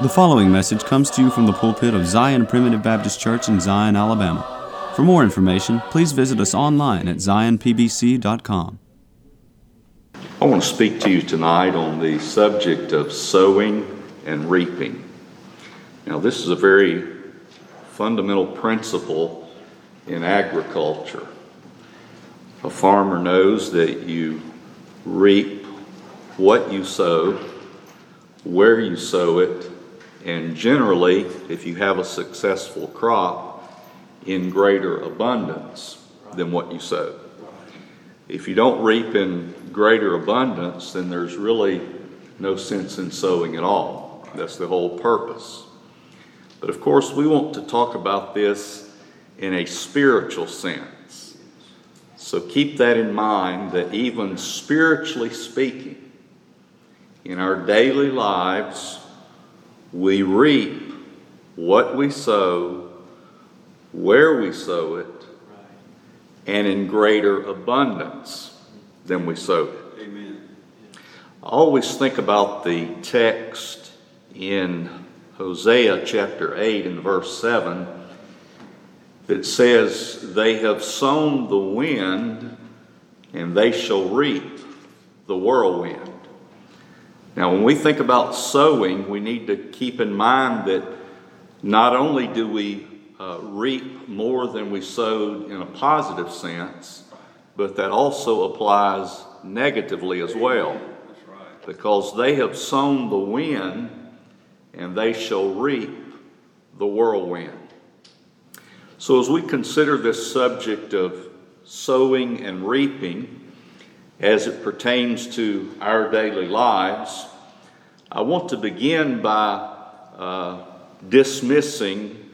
The following message comes to you from the pulpit of Zion Primitive Baptist Church in Zion, Alabama. For more information, please visit us online at zionpbc.com. I want to speak to you tonight on the subject of sowing and reaping. Now, this is a very fundamental principle in agriculture. A farmer knows that you reap what you sow, where you sow it, and generally, if you have a successful crop, in greater abundance than what you sow. If you don't reap in greater abundance, then there's really no sense in sowing at all. That's the whole purpose. But of course, we want to talk about this in a spiritual sense. So keep that in mind, that even spiritually speaking, in our daily lives, we reap what we sow, where we sow it, and in greater abundance than we sowed it. Amen. I always think about the text in Hosea chapter 8 and verse 7 that says, "They have sown the wind, and they shall reap the whirlwind." Now, when we think about sowing, we need to keep in mind that not only do we reap more than we sowed in a positive sense, but that also applies negatively as well. Because they have sown the wind, and they shall reap the whirlwind. So as we consider this subject of sowing and reaping as it pertains to our daily lives, I want to begin by dismissing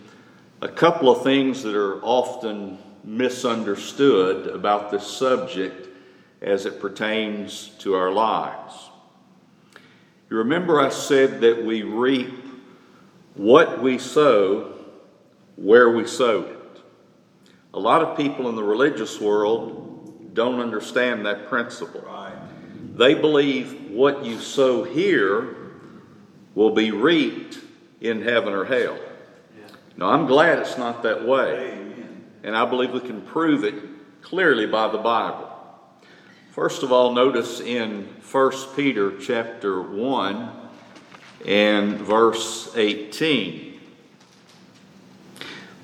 a couple of things that are often misunderstood about this subject as it pertains to our lives. You remember I said that we reap what we sow, where we sow it. A lot of people in the religious world don't understand that principle. They believe what you sow here will be reaped in heaven or hell. Now, I'm glad it's not that way. Amen. And I believe we can prove it clearly by the Bible. First of all, notice in 1 Peter chapter 1 and verse 18.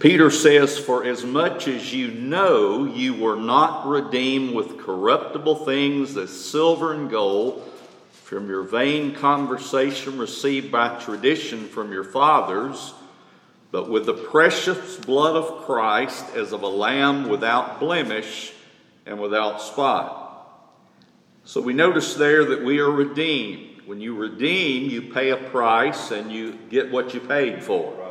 Peter says, "For as much as you know you were not redeemed with corruptible things as silver and gold from your vain conversation received by tradition from your fathers, but with the precious blood of Christ as of a lamb without blemish and without spot." So we notice there that we are redeemed. When you redeem, you pay a price and you get what you paid for. Right.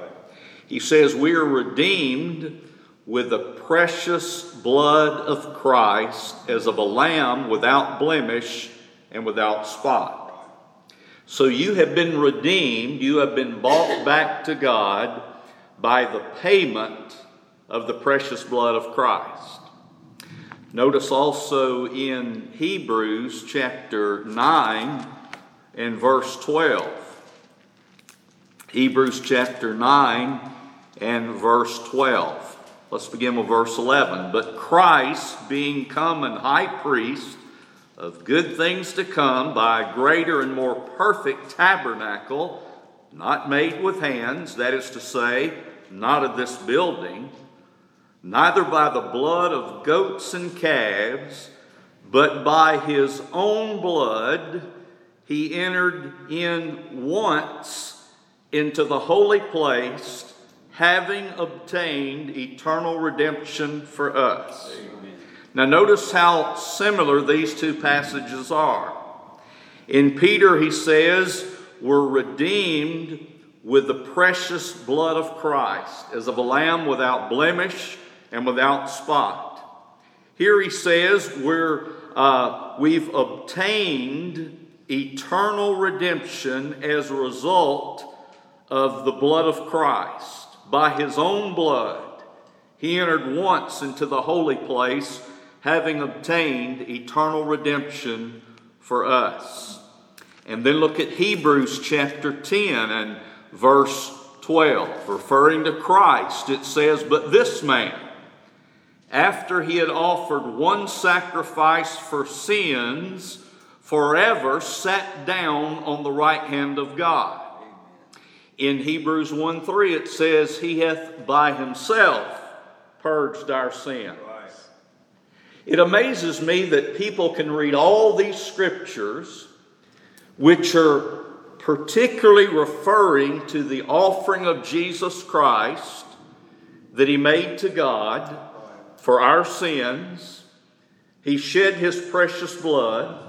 He says we are redeemed with the precious blood of Christ as of a lamb without blemish and without spot. So you have been redeemed, you have been bought back to God by the payment of the precious blood of Christ. Notice also in Hebrews chapter 9 and verse 12. Hebrews chapter 9 and verse 12. Let's begin with verse 11. "But Christ, being come an high priest of good things to come, by a greater and more perfect tabernacle, not made with hands," that is to say, not of this building, "neither by the blood of goats and calves, but by his own blood, he entered in once into the holy place, having obtained eternal redemption for us." Amen. Now notice how similar these two passages are. In Peter he says, we're redeemed with the precious blood of Christ, as of a lamb without blemish and without spot. Here he says we've obtained eternal redemption as a result of the blood of Christ. By his own blood, he entered once into the holy place, having obtained eternal redemption for us. And then look at Hebrews chapter 10 and verse 12, referring to Christ, it says, "But this man, after he had offered one sacrifice for sins, forever sat down on the right hand of God." In Hebrews 1:3 it says, "He hath by himself purged our sins." It amazes me that people can read all these scriptures, which are particularly referring to the offering of Jesus Christ that he made to God for our sins. He shed his precious blood.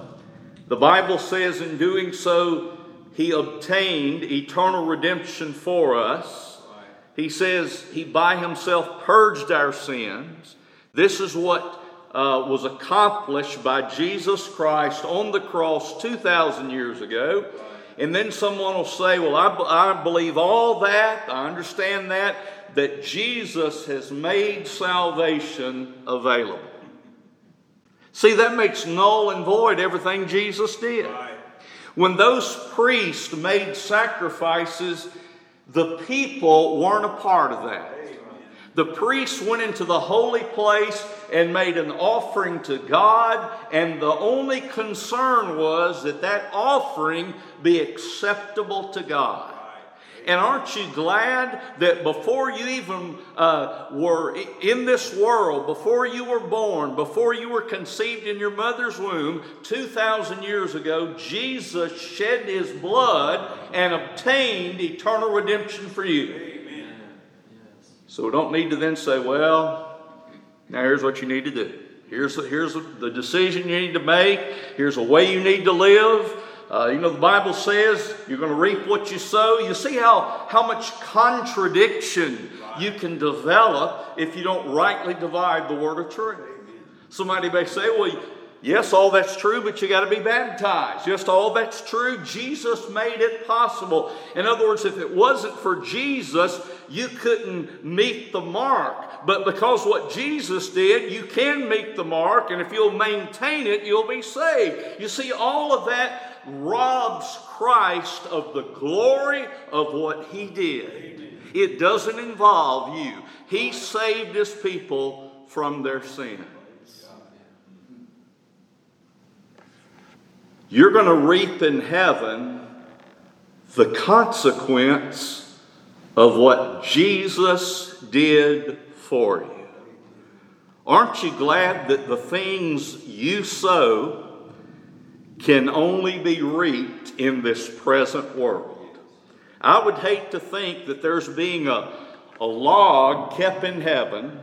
The Bible says in doing so, he obtained eternal redemption for us. He says he by himself purged our sins. This is what was accomplished by Jesus Christ on the cross 2,000 years ago. And then someone will say, well, I believe all that, I understand that Jesus has made salvation available. See, that makes null and void everything Jesus did. When those priests made sacrifices, the people weren't a part of that. The priests went into the holy place and made an offering to God, and the only concern was that that offering be acceptable to God. And aren't you glad that before you even were in this world, before you were born, before you were conceived in your mother's womb, 2,000 years ago, Jesus shed his blood and obtained eternal redemption for you. So we don't need to then say, well, now here's what you need to do. Here's the decision you need to make. Here's a way you need to live. The Bible says you're going to reap what you sow. You see how much contradiction you can develop if you don't rightly divide the word of truth. Somebody may say, well, yes, all that's true, but you got to be baptized. Yes, all that's true. Jesus made it possible. In other words, if it wasn't for Jesus, you couldn't meet the mark. But because what Jesus did, you can meet the mark, and if you'll maintain it, you'll be saved. You see, all of that robs Christ of the glory of what he did. Amen. It doesn't involve you. He saved his people from their sin. You're going to reap in heaven the consequence of what Jesus did for you. Aren't you glad that the things you sow can only be reaped in this present world? I would hate to think that there's being a log kept in heaven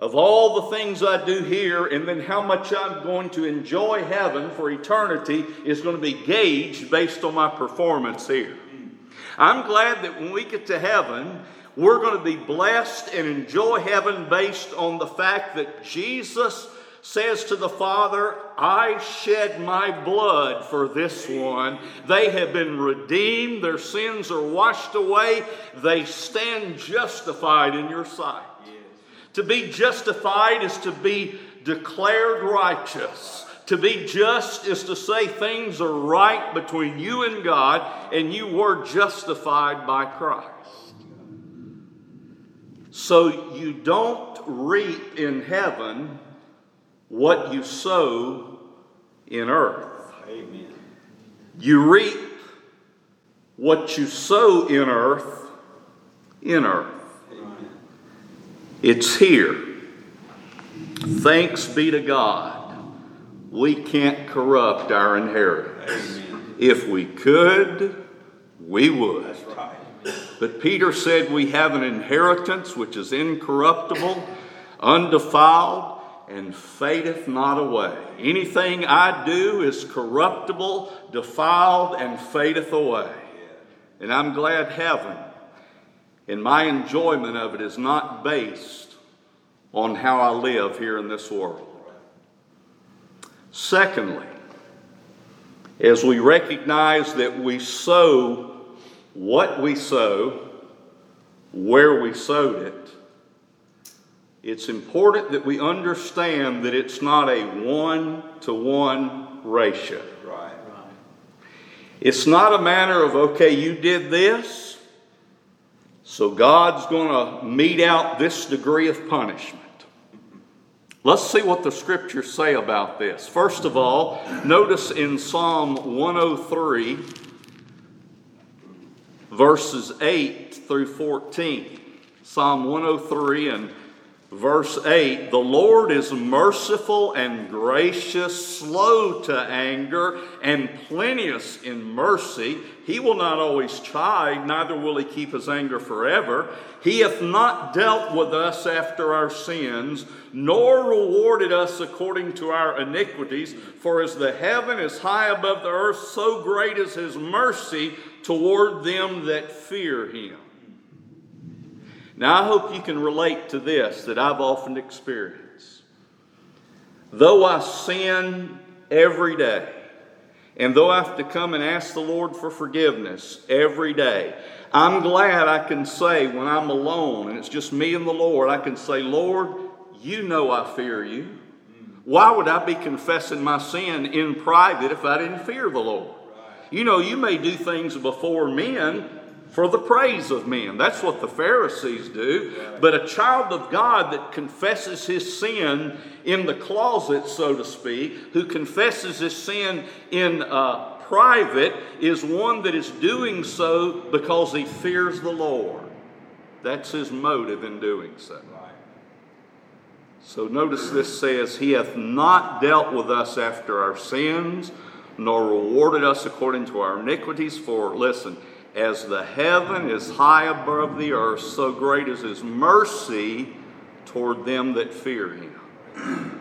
of all the things I do here, and then how much I'm going to enjoy heaven for eternity is going to be gauged based on my performance here. I'm glad that when we get to heaven, we're going to be blessed and enjoy heaven based on the fact that Jesus says to the Father, I shed my blood for this one. They have been redeemed. Their sins are washed away. They stand justified in your sight. To be justified is to be declared righteous. To be just is to say things are right between you and God, and you were justified by Christ. So you don't reap in heaven what you sow in earth. Amen. You reap what you sow in earth, in earth. It's here. Thanks be to God. We can't corrupt our inheritance. Amen. If we could, we would. That's right. But Peter said we have an inheritance which is incorruptible, undefiled, and fadeth not away. Anything I do is corruptible, defiled, and fadeth away. And I'm glad heaven, and my enjoyment of it, is not based on how I live here in this world. Secondly, as we recognize that we sow what we sow, where we sowed it, it's important that we understand that it's not a 1-to-1 ratio. Right. It's not a matter of, okay, you did this, So God's going to mete out this degree of punishment. Let's see what the scriptures say about this. First of all, notice in Psalm 103, verses 8 through 14. Psalm 103 and verse 8, "The Lord is merciful and gracious, slow to anger, and plenteous in mercy. He will not always chide, neither will he keep his anger forever. He hath not dealt with us after our sins, nor rewarded us according to our iniquities. For as the heaven is high above the earth, so great is his mercy toward them that fear him." Now I hope you can relate to this that I've often experienced. Though I sin every day, and though I have to come and ask the Lord for forgiveness every day, I'm glad I can say when I'm alone and it's just me and the Lord, I can say, "Lord, you know I fear you. Why would I be confessing my sin in private if I didn't fear the Lord? You know, you may do things before men for the praise of men." That's what the Pharisees do. But a child of God that confesses his sin in the closet, so to speak, who confesses his sin in private, is one that is doing so because he fears the Lord. That's his motive in doing so. So notice this says, "He hath not dealt with us after our sins, nor rewarded us according to our iniquities." For, listen, "as the heaven is high above the earth, so great is his mercy toward them that fear him."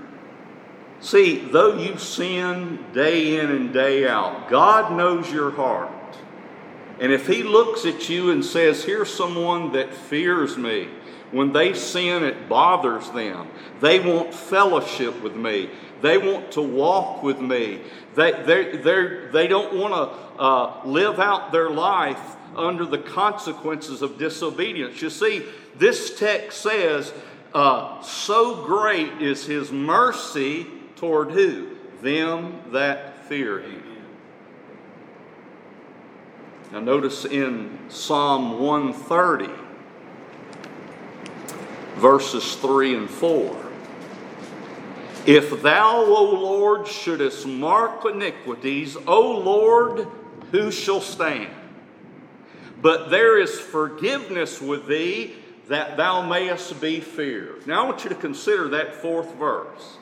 See, though you sin day in and day out, God knows your heart. And if he looks at you and says, "Here's someone that fears me. When they sin, it bothers them. They want fellowship with me. They want to walk with me. They don't want to live out their life under the consequences of disobedience." You see, this text says, so great is his mercy toward who? Them that fear him. Now notice in Psalm 130, verses 3 and 4. "If thou, O Lord, shouldest mark iniquities, O Lord, who shall stand? But there is forgiveness with thee, that thou mayest be feared." Now I want you to consider that fourth verse.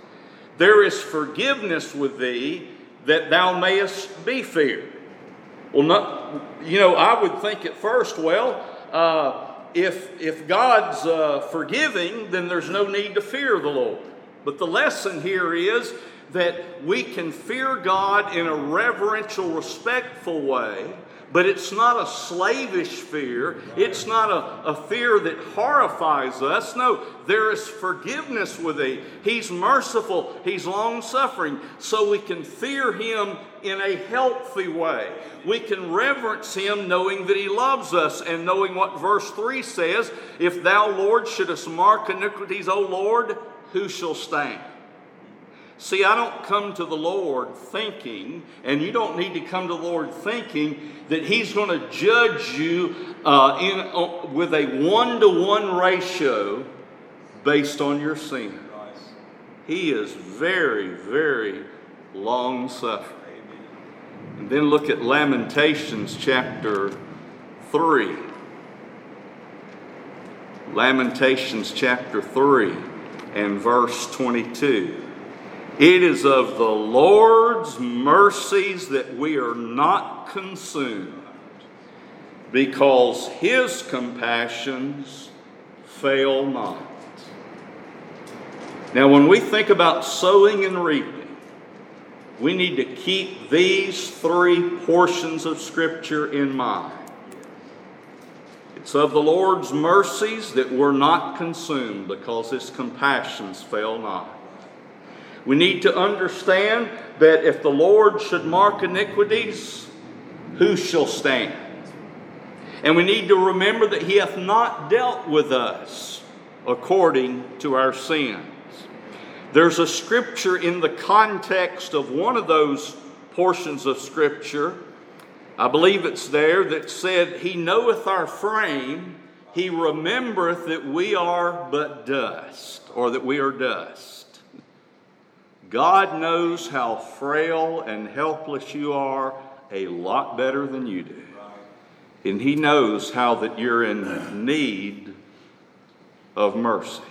"There is forgiveness with thee, that thou mayest be feared." Well, I would think at first, if God's forgiving, then there's no need to fear the Lord. But the lesson here is that we can fear God in a reverential, respectful way, but it's not a slavish fear. It's not a fear that horrifies us. No, there is forgiveness with thee. He's merciful. He's long-suffering. So we can fear him in a healthy way. We can reverence him knowing that he loves us and knowing what verse 3 says, "If thou, Lord, shouldest mark iniquities, O Lord, who shall stand?" See, I don't come to the Lord thinking, and you don't need to come to the Lord thinking that he's going to judge you with a 1-to-1 ratio based on your sin. He is very, very long-suffering. And then look at Lamentations chapter 3. Lamentations chapter 3. And verse 22, "It is of the Lord's mercies that we are not consumed, because his compassions fail not." Now, when we think about sowing and reaping, we need to keep these three portions of Scripture in mind. It's of the Lord's mercies that we're not consumed, because his compassions fail not. We need to understand that if the Lord should mark iniquities, who shall stand? And we need to remember that he hath not dealt with us according to our sins. There's a scripture in the context of one of those portions of Scripture, I believe it's there, that said, "He knoweth our frame, He remembereth that we are but dust, or that we are dust. God knows how frail and helpless you are a lot better than you do. And He knows how that you're in need of mercy.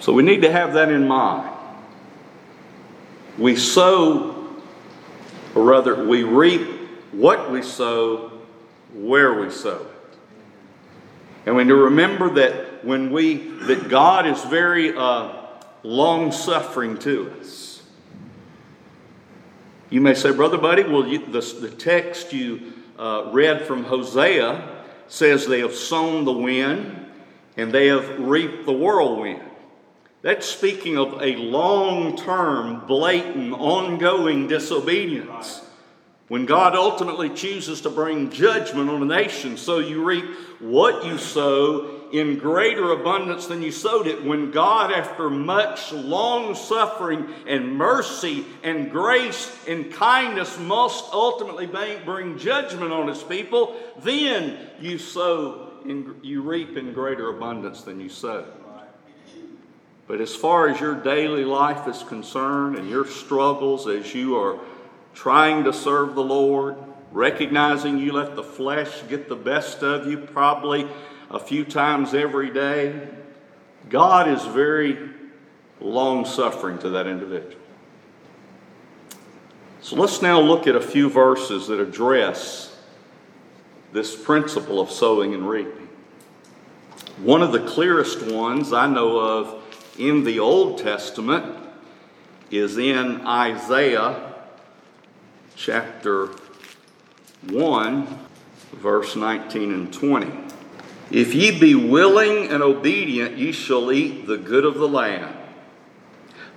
So we need to have that in mind. We sow, or rather, we reap what we sow, where we sow it. And we need to remember that that God is very long-suffering to us. You may say, Brother Buddy, well, the text you read from Hosea says they have sown the wind and they have reaped the whirlwind. That's speaking of a long-term, blatant, ongoing disobedience. When God ultimately chooses to bring judgment on a nation, so you reap what you sow in greater abundance than you sowed it. When God, after much long suffering and mercy and grace and kindness, must ultimately bring judgment on His people, then you you reap in greater abundance than you sowed. But as far as your daily life is concerned and your struggles as you are trying to serve the Lord, recognizing you let the flesh get the best of you probably a few times every day, God is very long-suffering to that individual. So let's now look at a few verses that address this principle of sowing and reaping. One of the clearest ones I know of in the Old Testament is in Isaiah chapter 1, verse 19 and 20. If ye be willing and obedient, ye shall eat the good of the land.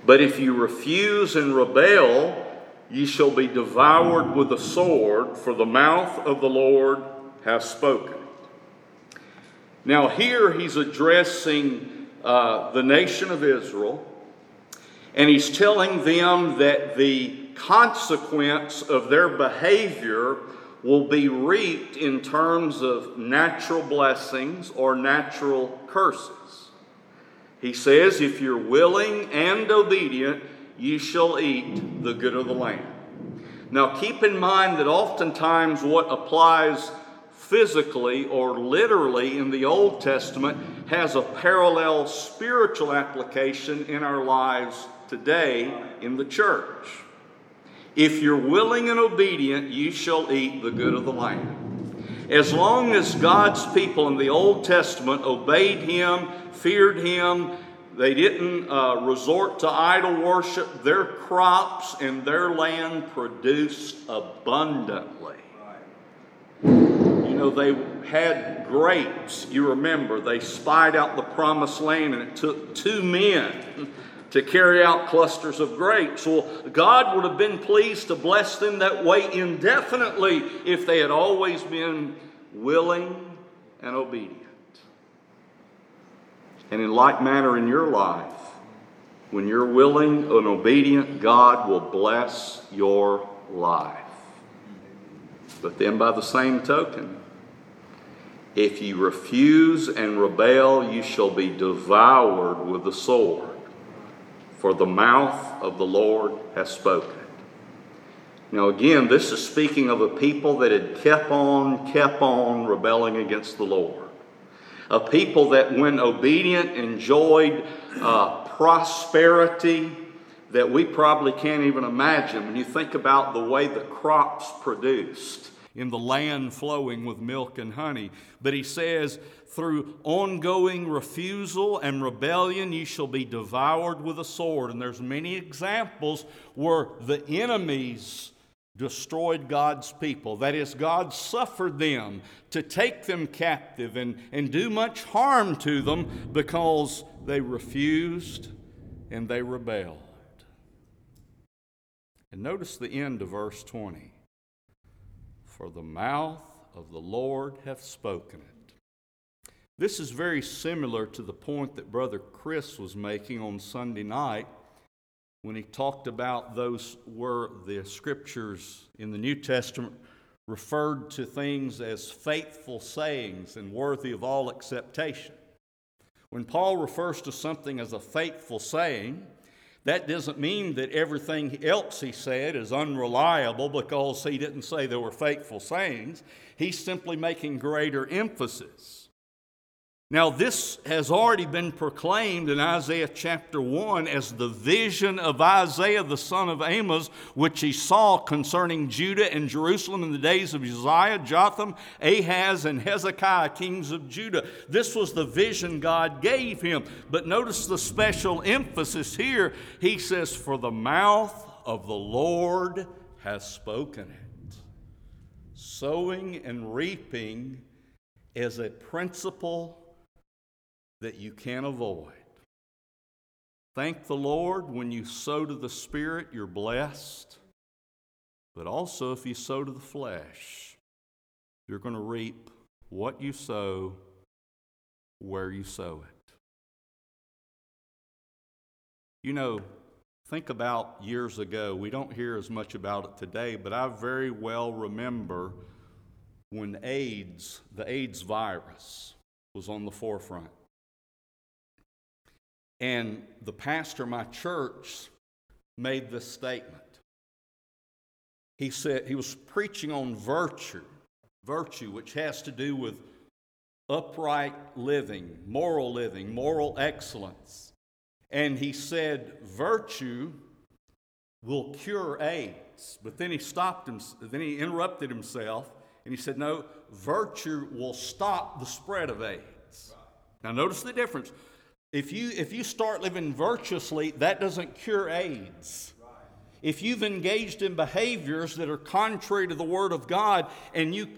But if you refuse and rebel, ye shall be devoured with the sword, for the mouth of the Lord hath spoken. Now here he's addressing the nation of Israel, and he's telling them that the consequence of their behavior will be reaped in terms of natural blessings or natural curses. He says, if you're willing and obedient, you shall eat the good of the land. Now keep in mind that oftentimes what applies physically or literally in the Old Testament has a parallel spiritual application in our lives today in the church. If you're willing and obedient, you shall eat the good of the land. As long as God's people in the Old Testament obeyed Him, feared Him, they didn't resort to idol worship, their crops and their land produced abundantly. You know, they had grapes, you remember. They spied out the promised land, and it took two men to carry out clusters of grapes. Well, God would have been pleased to bless them that way indefinitely if they had always been willing and obedient. And in like manner in your life, when you're willing and obedient, God will bless your life. But then by the same token, if you refuse and rebel, you shall be devoured with the sword, for the mouth of the Lord hath spoken. Now again, this is speaking of a people that had kept on rebelling against the Lord. A people that when obedient enjoyed prosperity that we probably can't even imagine when you think about the way the crops produced in the land flowing with milk and honey. But he says, through ongoing refusal and rebellion, you shall be devoured with a sword. And there's many examples where the enemies destroyed God's people. That is, God suffered them to take them captive and do much harm to them because they refused and they rebelled. And notice the end of verse 20. For the mouth of the Lord hath spoken it. This is very similar to the point that Brother Chris was making on Sunday night when he talked about those were the scriptures in the New Testament referred to things as faithful sayings and worthy of all acceptation. When Paul refers to something as a faithful saying, that doesn't mean that everything else he said is unreliable because he didn't say there were faithful sayings. He's simply making greater emphasis. Now, this has already been proclaimed in Isaiah chapter 1 as the vision of Isaiah the son of Amos, which he saw concerning Judah and Jerusalem in the days of Uzziah, Jotham, Ahaz, and Hezekiah, kings of Judah. This was the vision God gave him. But notice the special emphasis here. He says, "For the mouth of the Lord has spoken it." Sowing and reaping is a principle that you can't avoid. Thank the Lord, when you sow to the Spirit, you're blessed. But also if you sow to the flesh, you're going to reap what you sow, where you sow it. You know, think about years ago. We don't hear as much about it today, but I very well remember when the AIDS virus was on the forefront. And the pastor of my church made this statement. He said, he was preaching on virtue, which has to do with upright living, moral excellence. And he said, virtue will cure AIDS. But then he stopped him, then he interrupted himself, and he said, no, virtue will stop the spread of AIDS. Now notice the difference. If you start living virtuously, that doesn't cure AIDS. Right. If you've engaged in behaviors that are contrary to the Word of God and you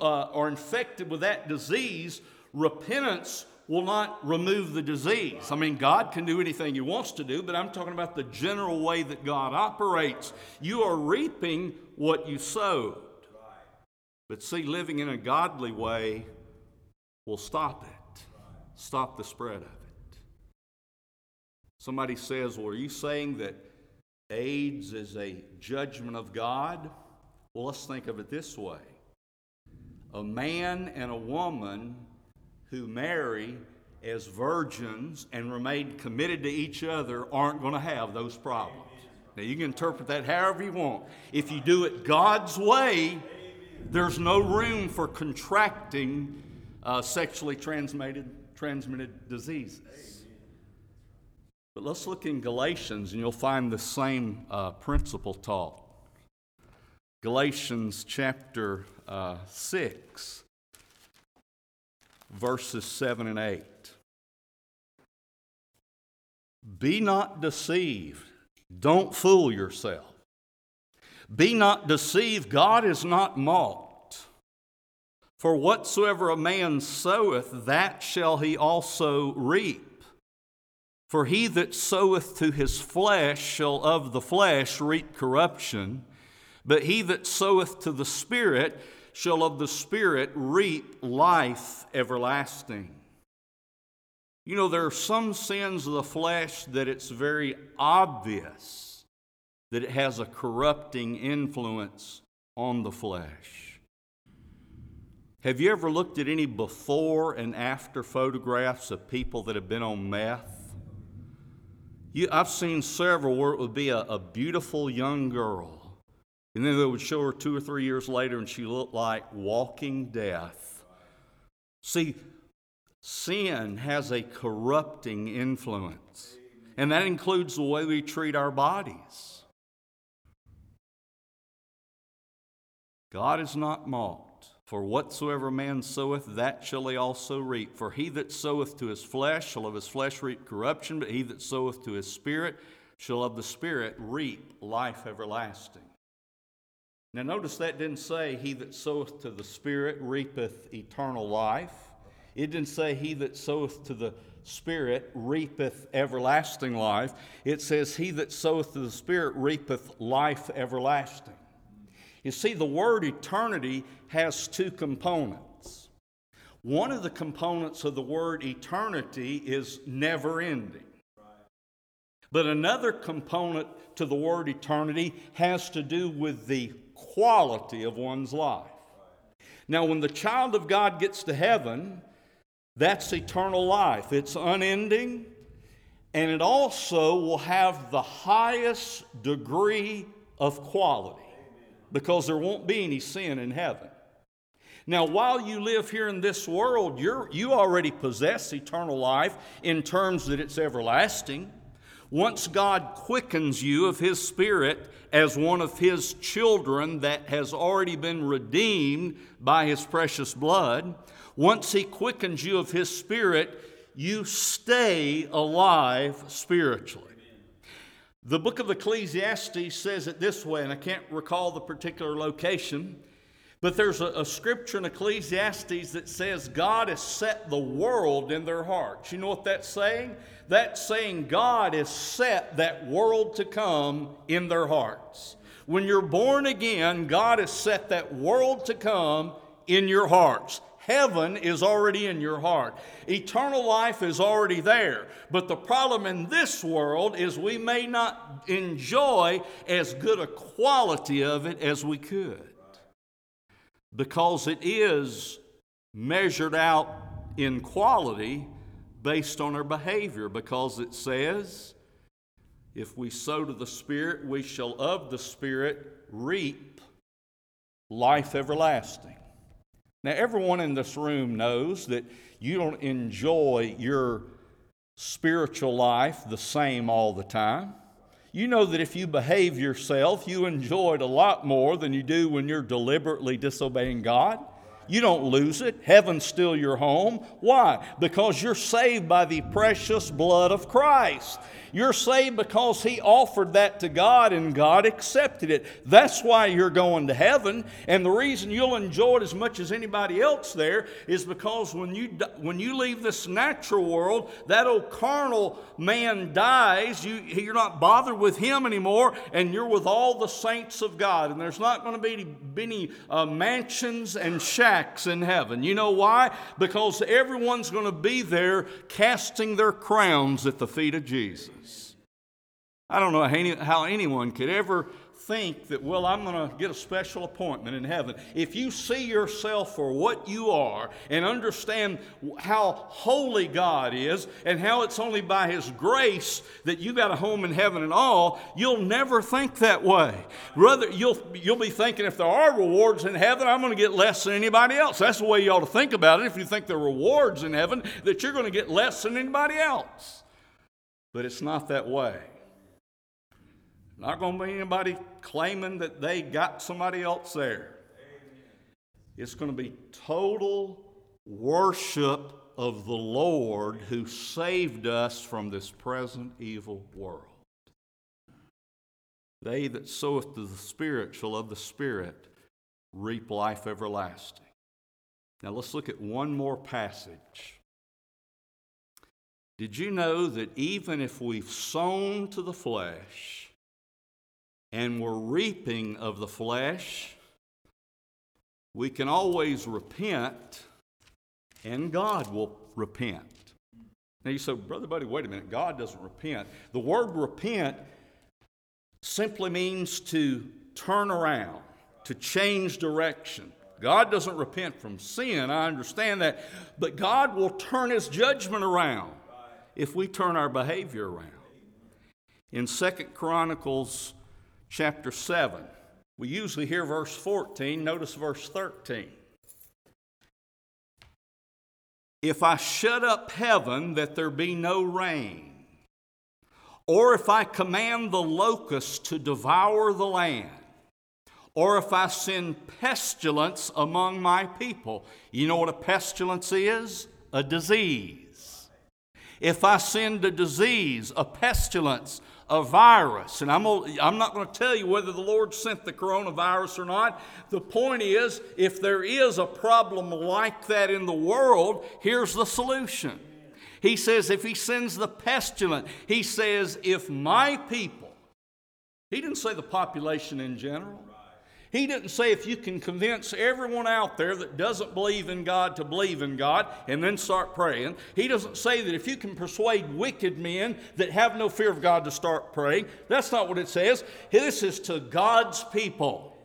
are infected with that disease, repentance will not remove the disease. I mean, God can do anything He wants to do, but I'm talking about the general way that God operates. You are reaping what you sowed. Right. But see, living in a godly way will stop it, stop the spread of it. Somebody says, well, are you saying that AIDS is a judgment of God? Well, let's think of it this way. A man and a woman who marry as virgins and remain committed to each other aren't going to have those problems. Now, you can interpret that however you want. If you do it God's way, there's no room for contracting sexually transmitted diseases. But let's look in Galatians, and you'll find the same principle taught. Galatians chapter 6, verses 7 and 8. Be not deceived. Don't fool yourself. Be not deceived. God is not mocked. For whatsoever a man soweth, that shall he also reap. For he that soweth to his flesh shall of the flesh reap corruption, but he that soweth to the Spirit shall of the Spirit reap life everlasting. You know, there are some sins of the flesh that it's very obvious that it has a corrupting influence on the flesh. Have you ever looked at any before and after photographs of people that have been on meth? I've seen several where it would be a beautiful young girl, and then they would show her 2 or 3 years later and she looked like walking death. See, sin has a corrupting influence, and that includes the way we treat our bodies. God is not mocked. For whatsoever man soweth, that shall he also reap. For he that soweth to his flesh shall of his flesh reap corruption, but he that soweth to his Spirit shall of the Spirit reap life everlasting. Now notice that didn't say he that soweth to the Spirit reapeth eternal life. It didn't say he that soweth to the Spirit reapeth everlasting life. It says he that soweth to the Spirit reapeth life everlasting. You see, the word eternity has two components. One of the components of the word eternity is never ending. But another component to the word eternity has to do with the quality of one's life. Now, when the child of God gets to heaven, that's eternal life. It's unending, and it also will have the highest degree of quality because there won't be any sin in heaven. Now, while you live here in this world, you already possess eternal life in terms that it's everlasting. Once God quickens you of His Spirit as one of His children that has already been redeemed by His precious blood, once He quickens you of His Spirit, you stay alive spiritually. The book of Ecclesiastes says it this way, and I can't recall the particular location, but there's a scripture in Ecclesiastes that says God has set the world in their hearts. You know what that's saying? That's saying God has set that world to come in their hearts. When you're born again, God has set that world to come in your hearts. Heaven is already in your heart. Eternal life is already there. But the problem in this world is we may not enjoy as good a quality of it as we could, because it is measured out in quality based on our behavior, because it says, if we sow to the Spirit, we shall of the Spirit reap life everlasting. Now, everyone in this room knows that you don't enjoy your spiritual life the same all the time. You know that if you behave yourself, you enjoy it a lot more than you do when you're deliberately disobeying God. You don't lose it. Heaven's still your home. Why? Because you're saved by the precious blood of Christ. You're saved because He offered that to God and God accepted it. That's why you're going to heaven. And the reason you'll enjoy it as much as anybody else there is because when you leave this natural world, that old carnal man dies. You're not bothered with him anymore, and you're with all the saints of God. And there's not going to be any mansions and shacks in heaven. You know why? Because everyone's going to be there casting their crowns at the feet of Jesus. I don't know how anyone could ever think that, well, I'm going to get a special appointment in heaven. If you see yourself for what you are and understand how holy God is and how it's only by His grace that you got a home in heaven and all, you'll never think that way. Rather, you'll be thinking, if there are rewards in heaven, I'm going to get less than anybody else. That's the way you ought to think about it. If you think there are rewards in heaven, that you're going to get less than anybody else. But it's not that way. Not going to be anybody claiming that they got somebody else there. Amen. It's going to be total worship of the Lord who saved us from this present evil world. They that soweth to the Spirit shall of the Spirit reap life everlasting. Now let's look at one more passage. Did you know that even if we've sown to the flesh and we're reaping of the flesh, we can always repent and God will repent? Now you say, Brother Buddy, wait a minute, God doesn't repent. The word repent simply means to turn around, to change direction. God doesn't repent from sin, I understand that, but God will turn His judgment around if we turn our behavior around. In 2 Chronicles chapter 7, we usually hear verse 14. Notice verse 13. If I shut up heaven that there be no rain, or if I command the locusts to devour the land, or if I send pestilence among my people. You know what a pestilence is? A disease. If I send a disease, a pestilence, a virus, and I'm not going to tell you whether the Lord sent the coronavirus or not. The point is, if there is a problem like that in the world, here's the solution. He says, if He sends the pestilence, He says, if my people, He didn't say the population in general. He didn't say if you can convince everyone out there that doesn't believe in God to believe in God and then start praying. He doesn't say that if you can persuade wicked men that have no fear of God to start praying. That's not what it says. This is to God's people.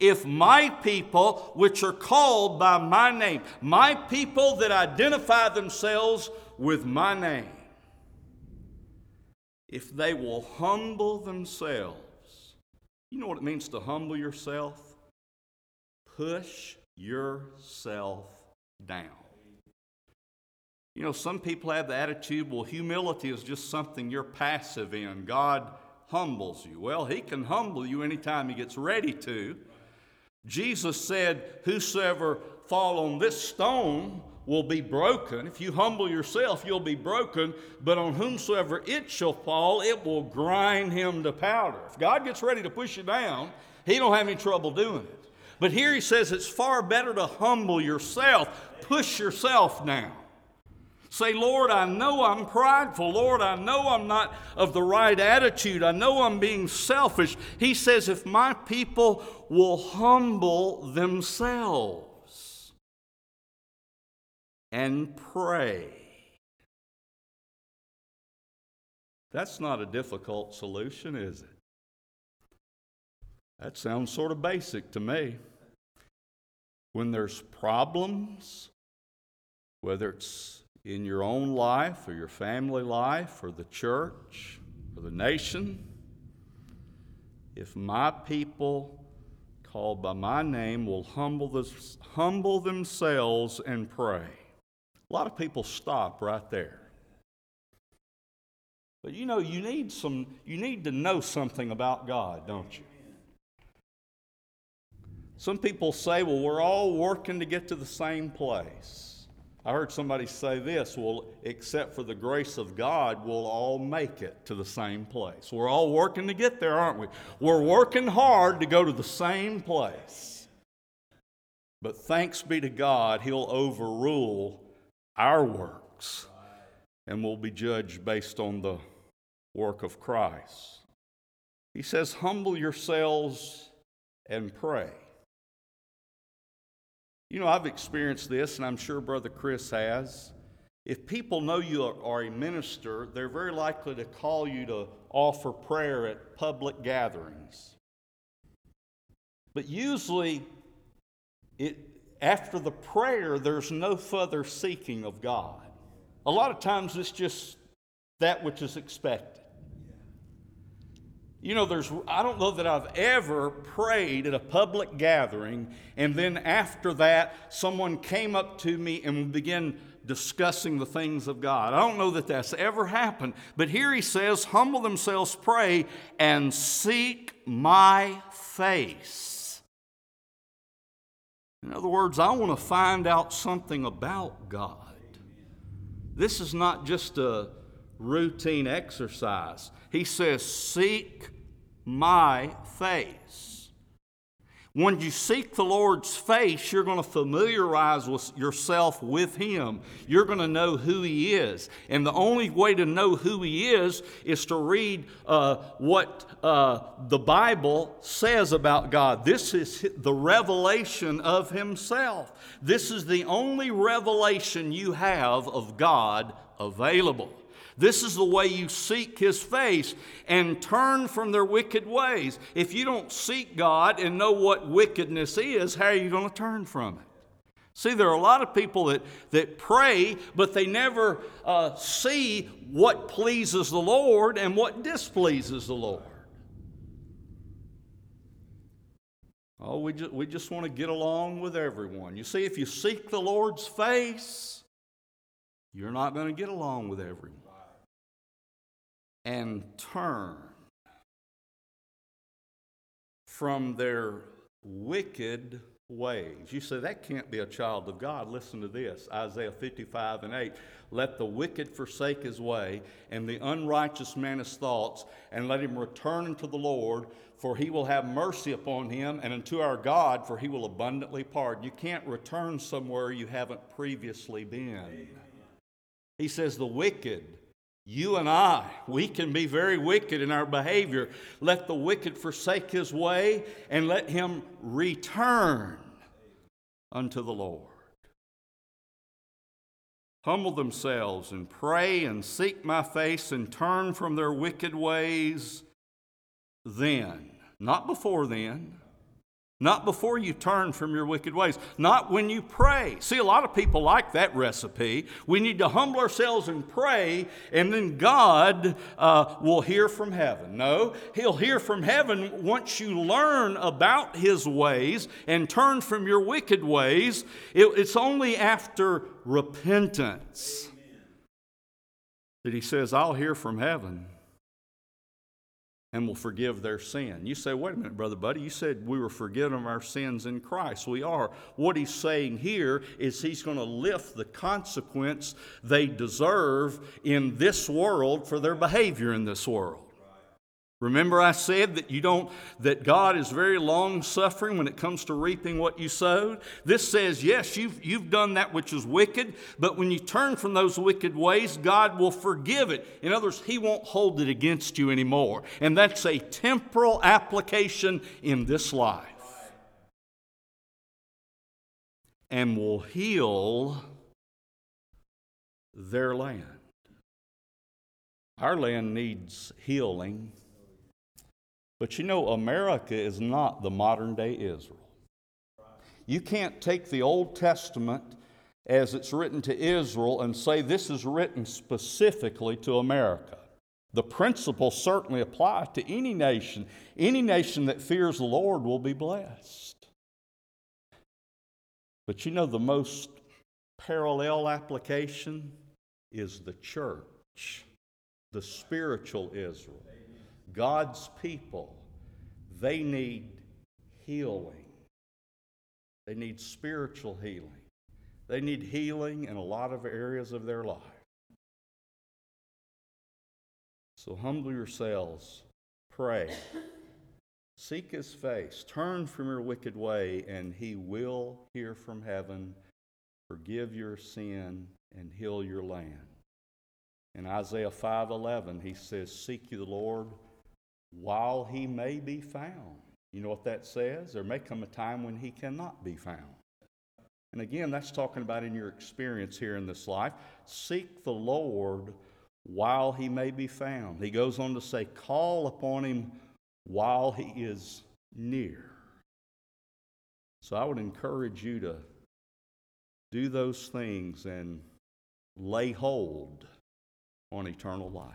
If my people, which are called by my name, my people that identify themselves with my name, if they will humble themselves, you know what it means to humble yourself? Push yourself down. You know, some people have the attitude, well, humility is just something you're passive in. God humbles you. Well, he can humble you anytime he gets ready to. Jesus said, whosoever fall on this stone will be broken. If you humble yourself, you'll be broken. But on whomsoever it shall fall, it will grind him to powder. If God gets ready to push you down, he don't have any trouble doing it. But here he says it's far better to humble yourself, push yourself down. Say, Lord, I know I'm prideful. Lord, I know I'm not of the right attitude. I know I'm being selfish. He says, if my people will humble themselves and pray. That's not a difficult solution, is it? That sounds sort of basic to me. When there's problems, whether it's in your own life or your family life or the church or the nation, if my people called by my name will humble themselves and pray. A lot of people stop right there. But you know, you need to know something about God, don't you? Some people say, well, we're all working to get to the same place. I heard somebody say this, well, except for the grace of God, we'll all make it to the same place. We're all working to get there, aren't we? We're working hard to go to the same place. But thanks be to God, he'll overrule our works and we'll be judged based on the work of Christ. He says, humble yourselves and pray. You know, I've experienced this, and I'm sure Brother Chris has. If people know you are a minister, they're very likely to call you to offer prayer at public gatherings. But usually, after the prayer, there's no further seeking of God. A lot of times, it's just that which is expected. You know, I don't know that I've ever prayed at a public gathering and then after that someone came up to me and began discussing the things of God. I don't know that that's ever happened. But here he says, humble themselves, pray, and seek my face. In other words, I want to find out something about God. This is not just a routine exercise. He says, seek my face. When you seek the Lord's face, you're going to familiarize yourself with him. You're going to know who he is. And the only way to know who he is to read what the Bible says about God. This is the revelation of himself. This is the only revelation you have of God available. This is the way you seek his face and turn from their wicked ways. If you don't seek God and know what wickedness is, how are you going to turn from it? See, there are a lot of people that pray, but they never see what pleases the Lord and what displeases the Lord. Oh, we just want to get along with everyone. You see, if you seek the Lord's face, you're not going to get along with everyone. And turn from their wicked ways. You say, that can't be a child of God. Listen to this, Isaiah 55:8. Let the wicked forsake his way, and the unrighteous man his thoughts, and let him return unto the Lord, for he will have mercy upon him, and unto our God, for he will abundantly pardon. You can't return somewhere you haven't previously been. He says, the wicked. You and I, we can be very wicked in our behavior. Let the wicked forsake his way and let him return unto the Lord. Humble themselves and pray and seek my face and turn from their wicked ways then. Not before then, Not before you turn from your wicked ways. Not when you pray. See, a lot of people like that recipe. We need to humble ourselves and pray, and then God will hear from heaven. No, He'll hear from heaven once you learn about His ways and turn from your wicked ways. It's only after repentance that He says, I'll hear from heaven and will forgive their sin. You say, wait a minute, Brother Buddy, you said we were forgiven of our sins in Christ. We are. What he's saying here is he's going to lift the consequence they deserve in this world for their behavior in this world. Remember I said that that God is very long-suffering when it comes to reaping what you sowed? This says, yes, you've done that which is wicked, but when you turn from those wicked ways, God will forgive it. In other words, He won't hold it against you anymore. And that's a temporal application in this life. And will heal their land. Our land needs healing. But you know, America is not the modern-day Israel. You can't take the Old Testament as it's written to Israel and say this is written specifically to America. The principles certainly apply to any nation. Any nation that fears the Lord will be blessed. But you know, the most parallel application is the church, the spiritual Israel. God's people, they need healing. They need spiritual healing. They need healing in a lot of areas of their life. So humble yourselves, pray, seek His face, turn from your wicked way, and He will hear from heaven, forgive your sin, and heal your land. In Isaiah 5:11, he says, seek you the Lord while He may be found. You know what that says? There may come a time when He cannot be found. And again, that's talking about in your experience here in this life. Seek the Lord while He may be found. He goes on to say, call upon Him while He is near. So I would encourage you to do those things and lay hold on eternal life.